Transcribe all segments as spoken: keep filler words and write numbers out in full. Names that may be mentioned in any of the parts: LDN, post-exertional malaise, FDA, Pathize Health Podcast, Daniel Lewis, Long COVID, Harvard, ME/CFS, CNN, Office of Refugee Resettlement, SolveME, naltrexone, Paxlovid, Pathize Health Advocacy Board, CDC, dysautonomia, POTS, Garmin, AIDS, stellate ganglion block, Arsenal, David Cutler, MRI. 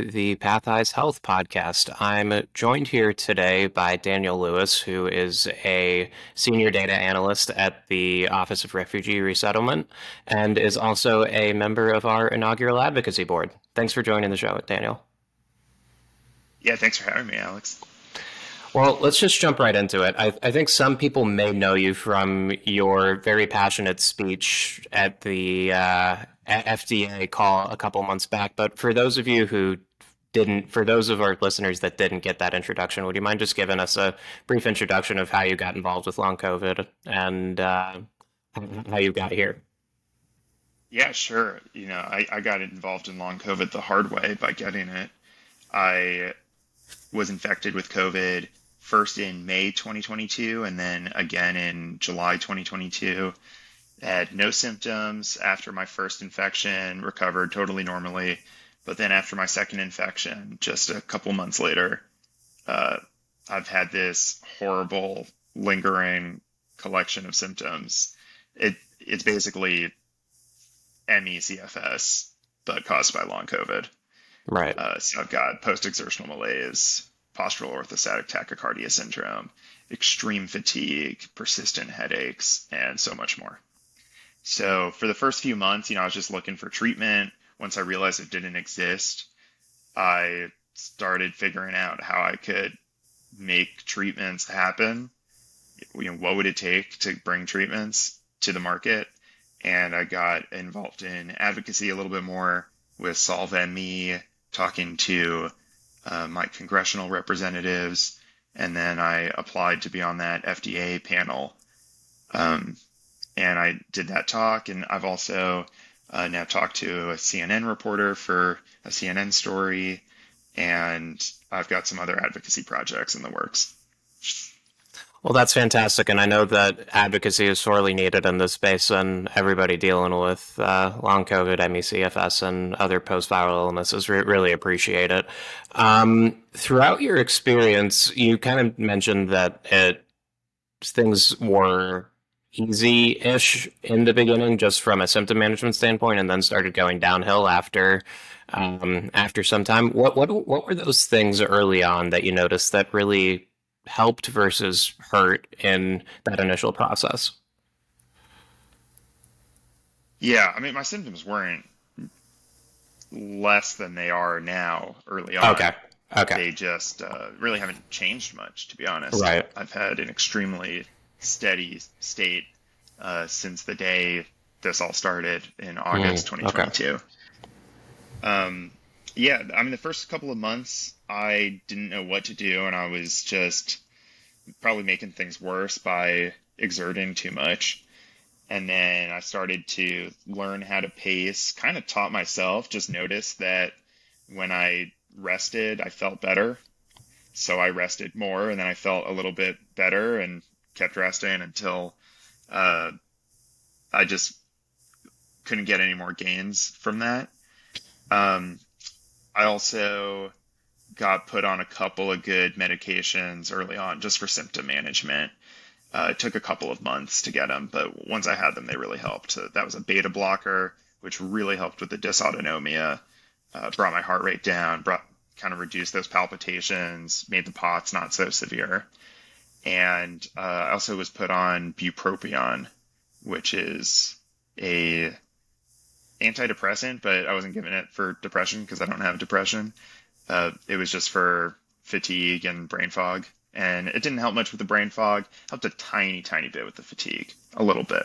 The Pathize Health Podcast. I'm joined here today by Daniel Lewis, who is a senior data analyst at the Office of Refugee Resettlement and is also a member of our inaugural advocacy board. Thanks for joining the show, Daniel. Yeah, thanks for having me, Alex. Well, let's just jump right into it. I, I think some people may know you from your very passionate speech at the uh, F D A call a couple months back. But for those of you who didn't, for those of our listeners that didn't get that introduction, would you mind just giving us a brief introduction of how you got involved with long COVID and uh, how you got here? Yeah, sure. You know, I, I got involved in long COVID the hard way by getting it. I was infected with COVID first in May twenty twenty-two and then again in July twenty twenty-two. I had no symptoms after my first infection, recovered totally normally. But then after my second infection, just a couple months later, uh, I've had this horrible lingering collection of symptoms. It It's basically M E C F S, but caused by long COVID. Right. Uh, so I've got post-exertional malaise, postural orthostatic tachycardia syndrome, extreme fatigue, persistent headaches, and so much more. So for the first few months, you know, I was just looking for treatment. Once I realized it didn't exist, I started figuring out how I could make treatments happen. You know, what would it take to bring treatments to the market? And I got involved in advocacy a little bit more with SolveME, talking to uh, my congressional representatives, and then I applied to be on that F D A panel. Um, and I did that talk, and I've also uh, now talked to a C N N reporter for a C N N story, and I've got some other advocacy projects in the works. Well, that's fantastic, and I know that advocacy is sorely needed in this space, and everybody dealing with uh, long COVID, M E C F S, and other post-viral illnesses re- really appreciate it. Um, throughout your experience, you kind of mentioned that it things were easy-ish in the beginning, just from a symptom management standpoint, and then started going downhill after um, after some time. What what what were those things early on that you noticed that really helped versus hurt in that initial process? Yeah, I mean, my symptoms weren't less than they are now early on. Okay, okay. They just uh, really haven't changed much, to be honest. Right. I've had an extremely steady state uh, since the day this all started in August mm, twenty twenty-two. Okay. Um. Yeah, I mean, the first couple of months, I didn't know what to do, and I was just probably making things worse by exerting too much. And then I started to learn how to pace, kind of taught myself, just noticed that when I rested, I felt better. So I rested more, and then I felt a little bit better and kept resting until uh, I just couldn't get any more gains from that. Um I also got put on a couple of good medications early on just for symptom management. Uh, it took a couple of months to get them, but once I had them, they really helped. So that was a beta blocker, which really helped with the dysautonomia, uh, brought my heart rate down, brought kind of reduced those palpitations, made the POTS not so severe. And uh, I also was put on bupropion, which is a antidepressant, but I wasn't given it for depression because I don't have depression. Uh, it was just for fatigue and brain fog. And it didn't help much with the brain fog. Helped a tiny, tiny bit with the fatigue, a little bit.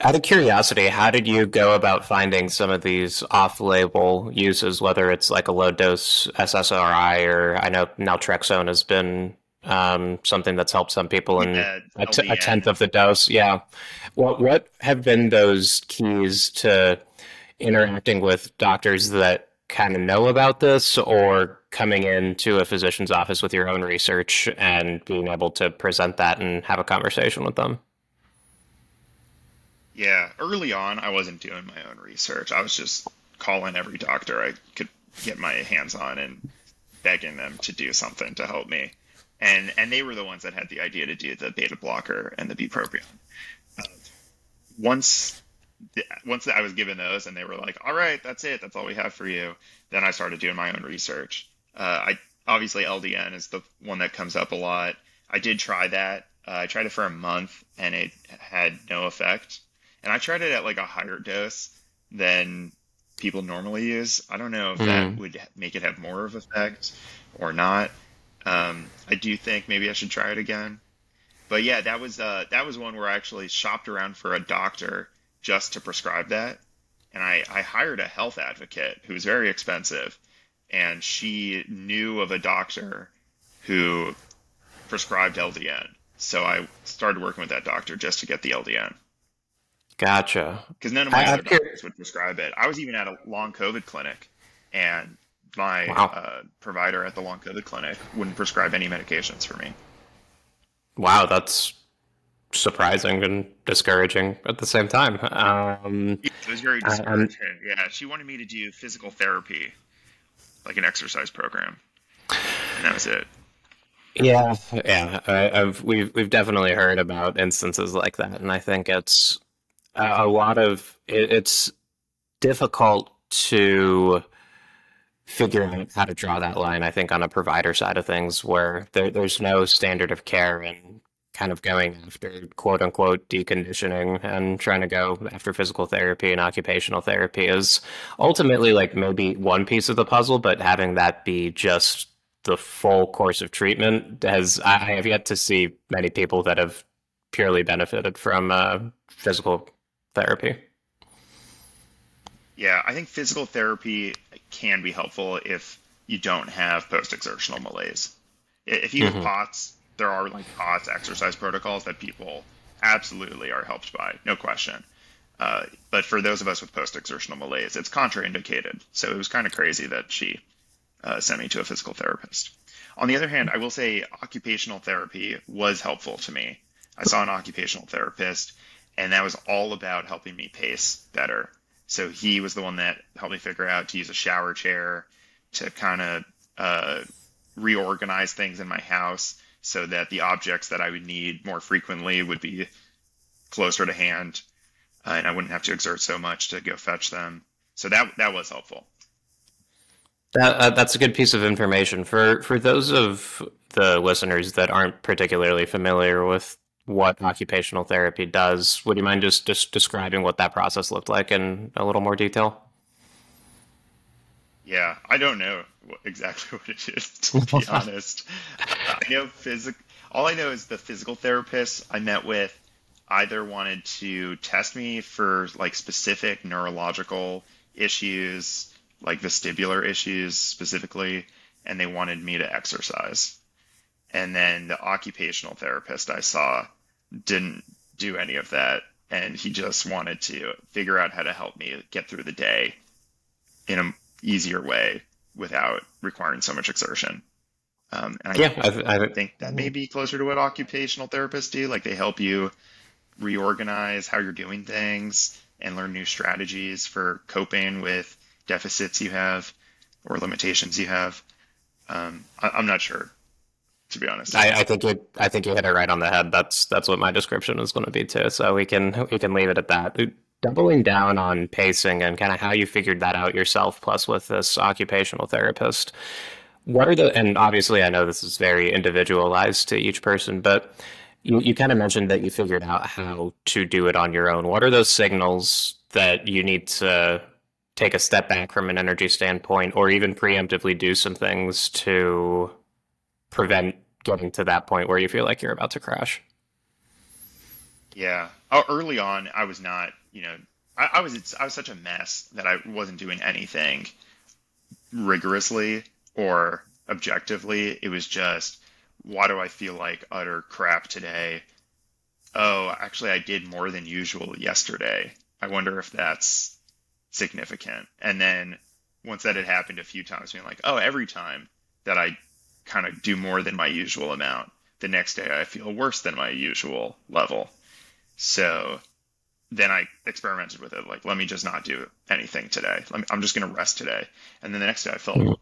Out of curiosity, how did you go about finding some of these off-label uses, whether it's like a low-dose S S R I or I know naltrexone has been um, something that's helped some people in a, t- a tenth of the dose. Yeah. What, what have been those keys to interacting with doctors that kind of know about this or coming into a physician's office with your own research and being able to present that and have a conversation with them? Yeah. Early on, I wasn't doing my own research. I was just calling every doctor I could get my hands on and begging them to do something to help me. And and they were the ones that had the idea to do the beta blocker and the bupropion. Uh, once once I was given those and they were like, all right, that's it, that's all we have for you, then I started doing my own research. Uh, I obviously L D N is the one that comes up a lot. I did try that. Uh, I tried it for a month and it had no effect. And I tried it at like a higher dose than people normally use. I don't know if mm. that would make it have more of an effect or not. Um, I do think maybe I should try it again. But yeah, that was uh, that was one where I actually shopped around for a doctor just to prescribe that. And I, I hired a health advocate who was very expensive. And she knew of a doctor who prescribed L D N. So I started working with that doctor just to get the L D N. Gotcha. Because none of my I, other doctors would prescribe it. I was even at a long COVID clinic, and my wow. uh, provider at the long COVID clinic wouldn't prescribe any medications for me. Wow, that's surprising and discouraging at the same time. Um, it was very discouraging. Um, yeah, she wanted me to do physical therapy, like an exercise program, and that was it. Yeah, yeah, I, I've we've we've definitely heard about instances like that, and I think it's a lot of it, it's difficult to figure out how to draw that line. I think on a provider side of things, where there, there's no standard of care, and kind of going after quote unquote deconditioning and trying to go after physical therapy and occupational therapy is ultimately like maybe one piece of the puzzle, but having that be just the full course of treatment has, I have yet to see many people that have purely benefited from uh, physical therapy. Yeah, I think physical therapy can be helpful if you don't have post-exertional malaise. If you have mm-hmm. POTS, there are like POTS exercise protocols that people absolutely are helped by, no question. Uh, but for those of us with post-exertional malaise, it's contraindicated. So it was kind of crazy that she Uh, sent me to a physical therapist. On the other hand, I will say occupational therapy was helpful to me. I saw an occupational therapist, and that was all about helping me pace better. So he was the one that helped me figure out to use a shower chair, to kind of uh, reorganize things in my house so that the objects that I would need more frequently would be closer to hand, uh, and I wouldn't have to exert so much to go fetch them. So that that was helpful. That, uh, that's a good piece of information for, for those of the listeners that aren't particularly familiar with what occupational therapy does. Would you mind just, just describing what that process looked like in a little more detail? Yeah, I don't know what, exactly what it is, to be honest. I know phys- all I know is the physical therapists I met with either wanted to test me for like specific neurological issues, like vestibular issues specifically, and they wanted me to exercise. And then the occupational therapist I saw didn't do any of that, and he just wanted to figure out how to help me get through the day in an easier way without requiring so much exertion. Um, and I, yeah, I, I, I think that may be closer to what occupational therapists do. Like they help you reorganize how you're doing things and learn new strategies for coping with deficits you have or limitations you have. Um, I, I'm not sure, to be honest. I, I think you, I think you hit it right on the head. That's that's what my description is going to be too. So we can we can leave it at that. Doubling down on pacing and kind of how you figured that out yourself, plus with this occupational therapist. What are the and obviously I know this is very individualized to each person, but you, you kind of mentioned that you figured out how to do it on your own. What are those signals that you need to take a step back from an energy standpoint, or even preemptively do some things to prevent getting to that point where you feel like you're about to crash? Yeah. Early on, I was not, you know, I, I was, I was such a mess that I wasn't doing anything rigorously or objectively. It was just, why do I feel like utter crap today? Oh, actually I did more than usual yesterday. I wonder if that's significant. And then once that had happened a few times, being like, oh, every time that I kind of do more than my usual amount, the next day I feel worse than my usual level. So then I experimented with it. Like, let me just not do anything today. Let me, I'm just going to rest today. And then the next day I felt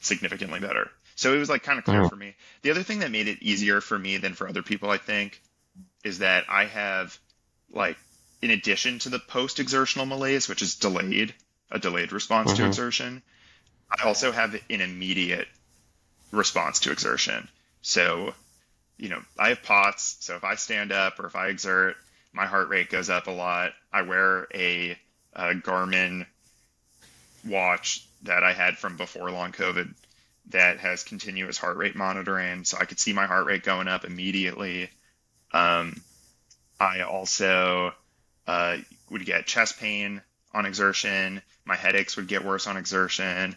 significantly better. So it was like kind of clear for me. The other thing that made it easier for me than for other people, I think, is that I have like in addition to the post-exertional malaise, which is delayed, a delayed response mm-hmm. to exertion, I also have an immediate response to exertion. So, you know, I have P O T S. So if I stand up or if I exert, my heart rate goes up a lot. I wear a, a Garmin watch that I had from before long COVID that has continuous heart rate monitoring. So I could see my heart rate going up immediately. Um, I also uh, would get chest pain on exertion. My headaches would get worse on exertion.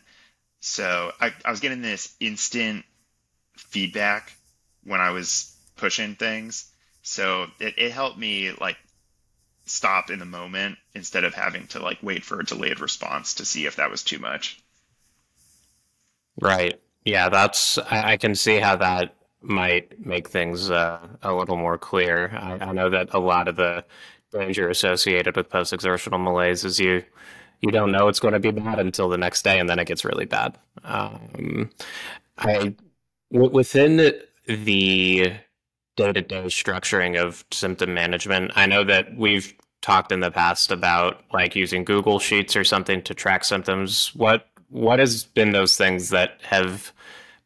So I, I was getting this instant feedback when I was pushing things. So it, it helped me like stop in the moment instead of having to like wait for a delayed response to see if that was too much. Right. Yeah, that's, I, I can see how that might make things uh, a little more clear. I, I know that a lot of the danger associated with post-exertional malaise is you you don't know it's going to be bad until the next day, and then it gets really bad. Um, I w- within the day-to-day structuring of symptom management, I know that we've talked in the past about like using Google Sheets or something to track symptoms. What what has been those things that have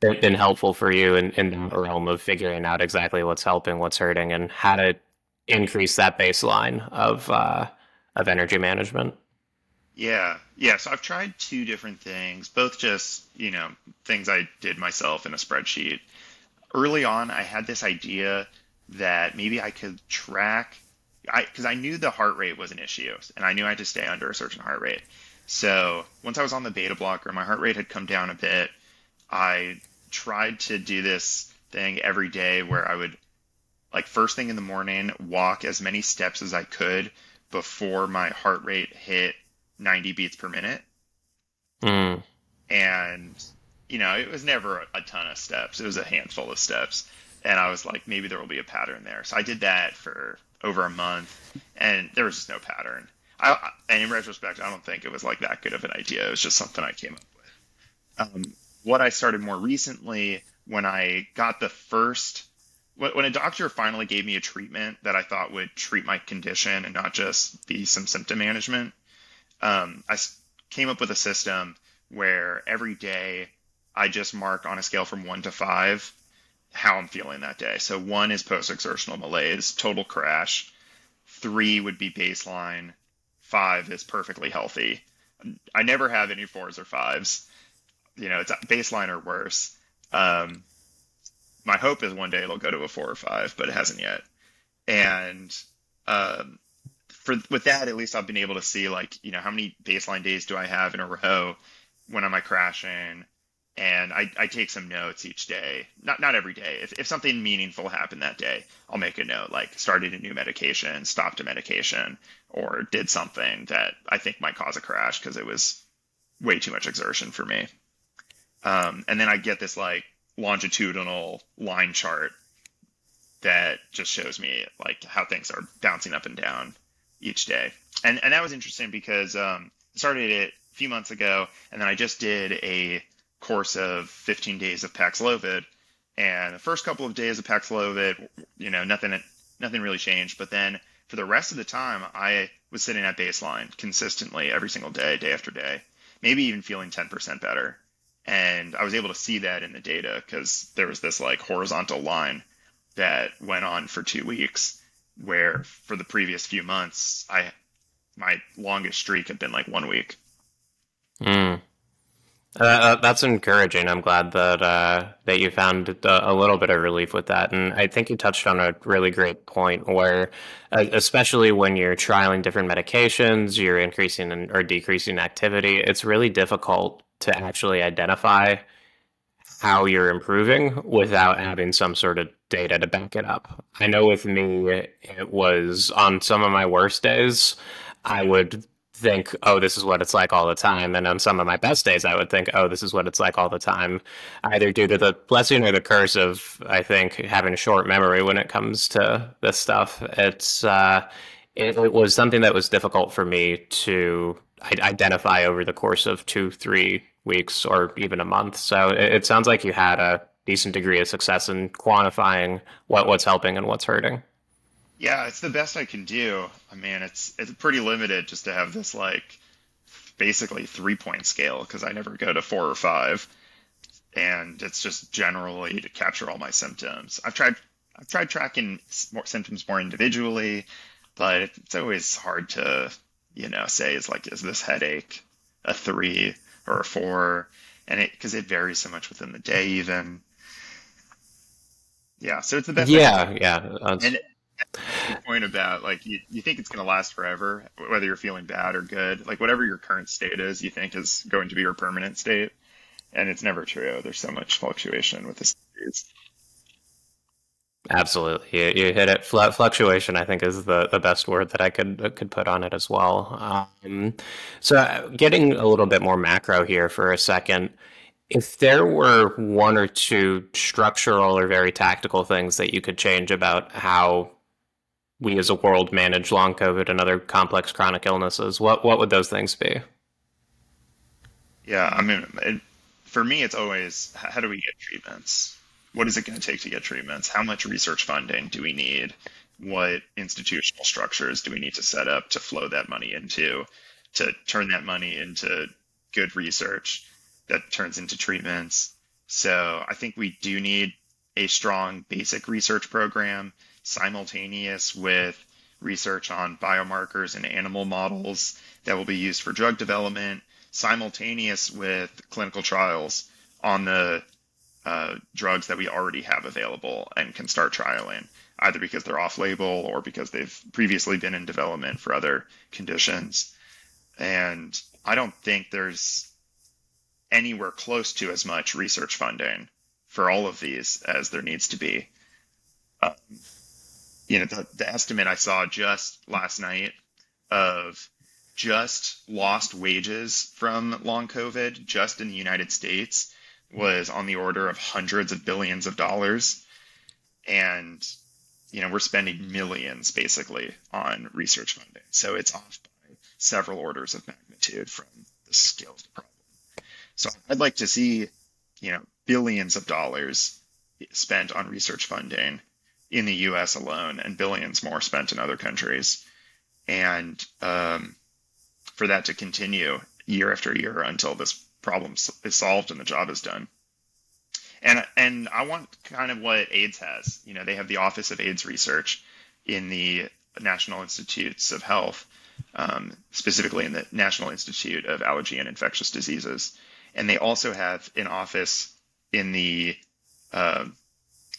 been helpful for you in, in the realm of figuring out exactly what's helping, what's hurting, and how to increase that baseline of uh, of energy management? Yeah. Yeah. So I've tried two different things, both just, you know, things I did myself in a spreadsheet. Early on, I had this idea that maybe I could track, I because I knew the heart rate was an issue, and I knew I had to stay under a certain heart rate. So once I was on the beta blocker, my heart rate had come down a bit. I tried to do this thing every day where I would, like first thing in the morning, walk as many steps as I could before my heart rate hit ninety beats per minute. Mm. And, you know, it was never a ton of steps. It was a handful of steps. And I was like, maybe there will be a pattern there. So I did that for over a month, and there was just no pattern. I, and in retrospect, I don't think it was like that good of an idea. It was just something I came up with. Um, what I started more recently when I got the first... When a doctor finally gave me a treatment that I thought would treat my condition and not just be some symptom management, um, I came up with a system where every day I just mark on a scale from one to five how I'm feeling that day. So one is post-exertional malaise, total crash. Three would be baseline. Five is perfectly healthy. I never have any fours or fives. You know, it's baseline or worse. Um, My hope is one day it'll go to a four or five, but it hasn't yet. And um, for with that, at least I've been able to see, like, you know, how many baseline days do I have in a row? When am I crashing? And I, I take some notes each day. Not not every day. If if something meaningful happened that day, I'll make a note, like started a new medication, stopped a medication, or did something that I think might cause a crash because it was way too much exertion for me. Um, and then I get this, like, longitudinal line chart that just shows me like how things are bouncing up and down each day. And and that was interesting because um I started it a few months ago, and then I just did a course of fifteen days of Paxlovid, and the first couple of days of Paxlovid, you know, nothing nothing really changed, but then for the rest of the time I was sitting at baseline consistently every single day, day after day, maybe even feeling ten percent better. And I was able to see that in the data because there was this like horizontal line that went on for two weeks where for the previous few months, I my longest streak had been like one week. Mm. Uh, that's encouraging. I'm glad that uh, that you found a little bit of relief with that. And I think you touched on a really great point where, especially when you're trialing different medications, you're increasing or decreasing activity, it's really difficult to actually identify how you're improving without having some sort of data to back it up. I know with me, it was on some of my worst days, I would think, oh, this is what it's like all the time. And on some of my best days, I would think, oh, this is what it's like all the time, either due to the blessing or the curse of, I think, having a short memory when it comes to this stuff. It's uh, it, it was something that was difficult for me to identify over the course of two, three weeks, or even a month. So it, it sounds like you had a decent degree of success in quantifying what, what's helping and what's hurting. Yeah, it's the best I can do. I mean, it's it's pretty limited just to have this like basically three point scale because I never go to four or five, and it's just generally to capture all my symptoms. I've tried I've tried tracking more symptoms more individually, but it's always hard to you know say is like is this headache a three or a four, and it because it varies so much within the day even. Yeah, so it's the best. Yeah, yeah. And point about like you, you think it's going to last forever, whether you're feeling bad or good, like whatever your current state is, you think is going to be your permanent state, and it's never true. There's so much fluctuation with this disease. Absolutely, you, you hit it. Fl- fluctuation, I think, is the, the best word that I could could put on it as well. Um, so, getting a little bit more macro here for a second. If there were one or two structural or very tactical things that you could change about how we as a world manage long COVID and other complex chronic illnesses, what what would those things be? Yeah, I mean, it, for me, it's always, how do we get treatments? What is it going to take to get treatments? How much research funding do we need? What institutional structures do we need to set up to flow that money into, to turn that money into good research that turns into treatments? So I think we do need a strong basic research program simultaneous with research on biomarkers and animal models that will be used for drug development, simultaneous with clinical trials on the uh, drugs that we already have available and can start trialing, either because they're off-label or because they've previously been in development for other conditions. And I don't think there's anywhere close to as much research funding for all of these as there needs to be. Um, you know, the, the estimate I saw just last night of just lost wages from long COVID just in the United States was on the order of hundreds of billions of dollars. And, you know, we're spending millions basically on research funding. So it's off by several orders of magnitude from the scale of the problem. So I'd like to see, you know, billions of dollars spent on research funding in the U S alone and billions more spent in other countries. And um, for that to continue year after year until this problem is solved and the job is done. And, and I want kind of what AIDS has. You know, they have the Office of AIDS Research in the National Institutes of Health, um, specifically in the National Institute of Allergy and Infectious Diseases. And they also have an office in the uh,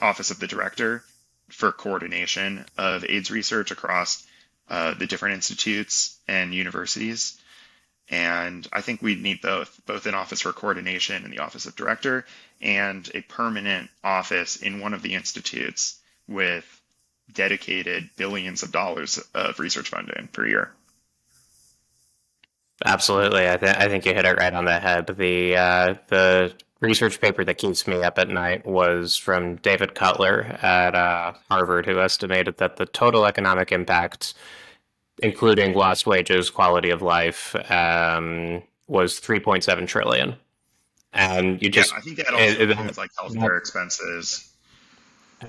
Office of the Director for coordination of AIDS research across uh, the different institutes and universities. And I think we need both, both an office for coordination in the Office of Director and a permanent office in one of the institutes with dedicated billions of dollars of research funding per year. Absolutely. I, th- I think you hit it right on the head. The uh, the research paper that keeps me up at night was from David Cutler at uh, Harvard, who estimated that the total economic impact, including lost wages, quality of life, um, was three point seven trillion. And you just yeah, I think that also it, includes like healthcare expenses.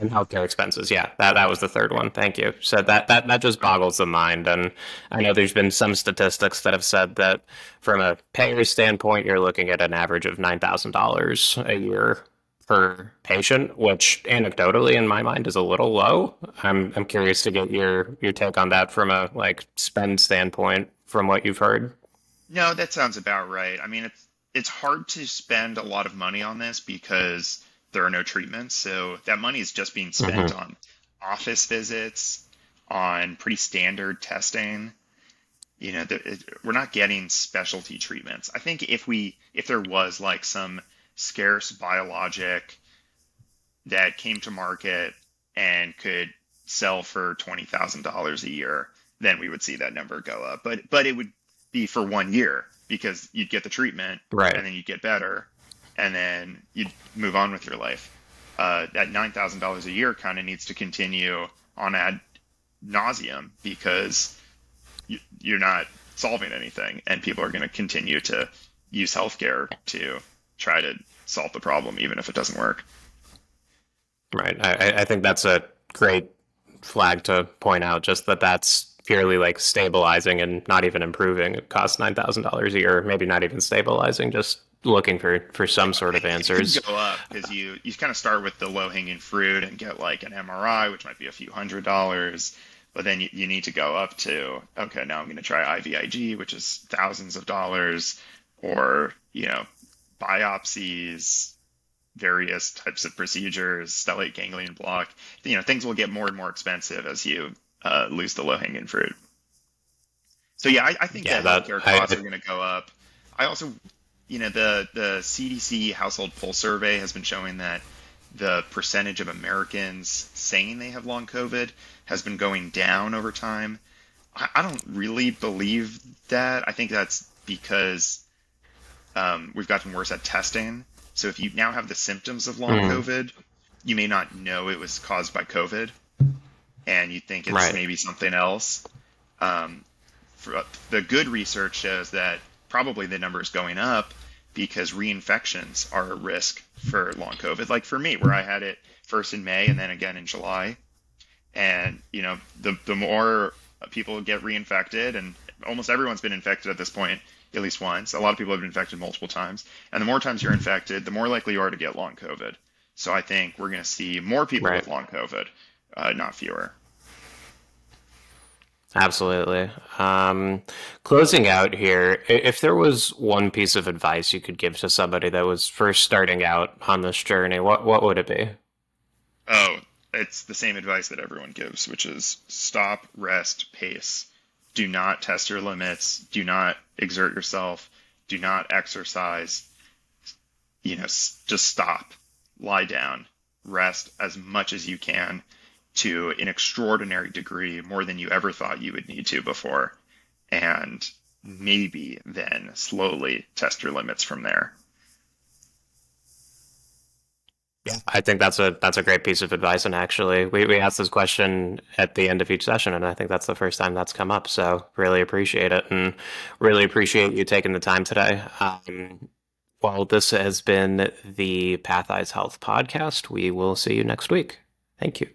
And healthcare expenses, yeah, that that was the third one. Thank you. So that, that that just boggles the mind, and I know there's been some statistics that have said that from a payer standpoint, you're looking at an average of nine thousand dollars a year per patient, which anecdotally, in my mind, is a little low. I'm I'm curious to get your your take on that from a like spend standpoint, from what you've heard. No, that sounds about right. I mean, it's it's hard to spend a lot of money on this because there are no treatments. So that money is just being spent mm-hmm. on office visits, on pretty standard testing. You know, the, it, we're not getting specialty treatments. I think if we, if there was like some scarce biologic that came to market and could sell for twenty thousand dollars a year, then we would see that number go up. But, but it would be for one year because you'd get the treatment right, and then you'd get better, and then you move on with your life. Uh, that nine thousand dollars a year kind of needs to continue on ad nauseum because you, you're not solving anything, and people are going to continue to use healthcare to try to solve the problem, even if it doesn't work. Right. I, I think that's a great flag to point out, just that that's purely like stabilizing and not even improving. It costs nine thousand dollars a year, maybe not even stabilizing, just looking for, for some sort of answers. Go up, because you, you kind of start with the low-hanging fruit and get like an M R I, which might be a few hundred dollars. But then you, you need to go up to, okay, now I'm going to try I V I G, which is thousands of dollars, or, you know, biopsies, various types of procedures, stellate ganglion block. You know, things will get more and more expensive as you uh, lose the low-hanging fruit. So, yeah, I, I think yeah, that healthcare costs I, are going to go up. I also, you know, the, the C D C household pulse survey has been showing that the percentage of Americans saying they have long COVID has been going down over time. I, I don't really believe that. I think that's because um, we've gotten worse at testing. So if you now have the symptoms of long mm. COVID, you may not know it was caused by COVID, and you think it's right. maybe something else. Um, for, the good research shows that probably the number is going up because reinfections are a risk for long COVID. Like for me, where I had it first in May and then again in July. And, you know, the the more people get reinfected, and almost everyone's been infected at this point, at least once. A lot of people have been infected multiple times. And the more times you're infected, the more likely you are to get long COVID. So I think we're going to see more people right. with long COVID, uh, not fewer. Absolutely. Um, closing out here, if there was one piece of advice you could give to somebody that was first starting out on this journey, what, what would it be? Oh, it's the same advice that everyone gives, which is stop, rest, pace. Do not test your limits. Do not exert yourself. Do not exercise. You know, just stop, lie down, rest as much as you can to an extraordinary degree, more than you ever thought you would need to before. And maybe then slowly test your limits from there. Yeah, I think that's a that's a great piece of advice. And actually, we, we ask this question at the end of each session, and I think that's the first time that's come up. So really appreciate it, and really appreciate you taking the time today. Um, well, this has been the Pathize Health Podcast. We will see you next week. Thank you.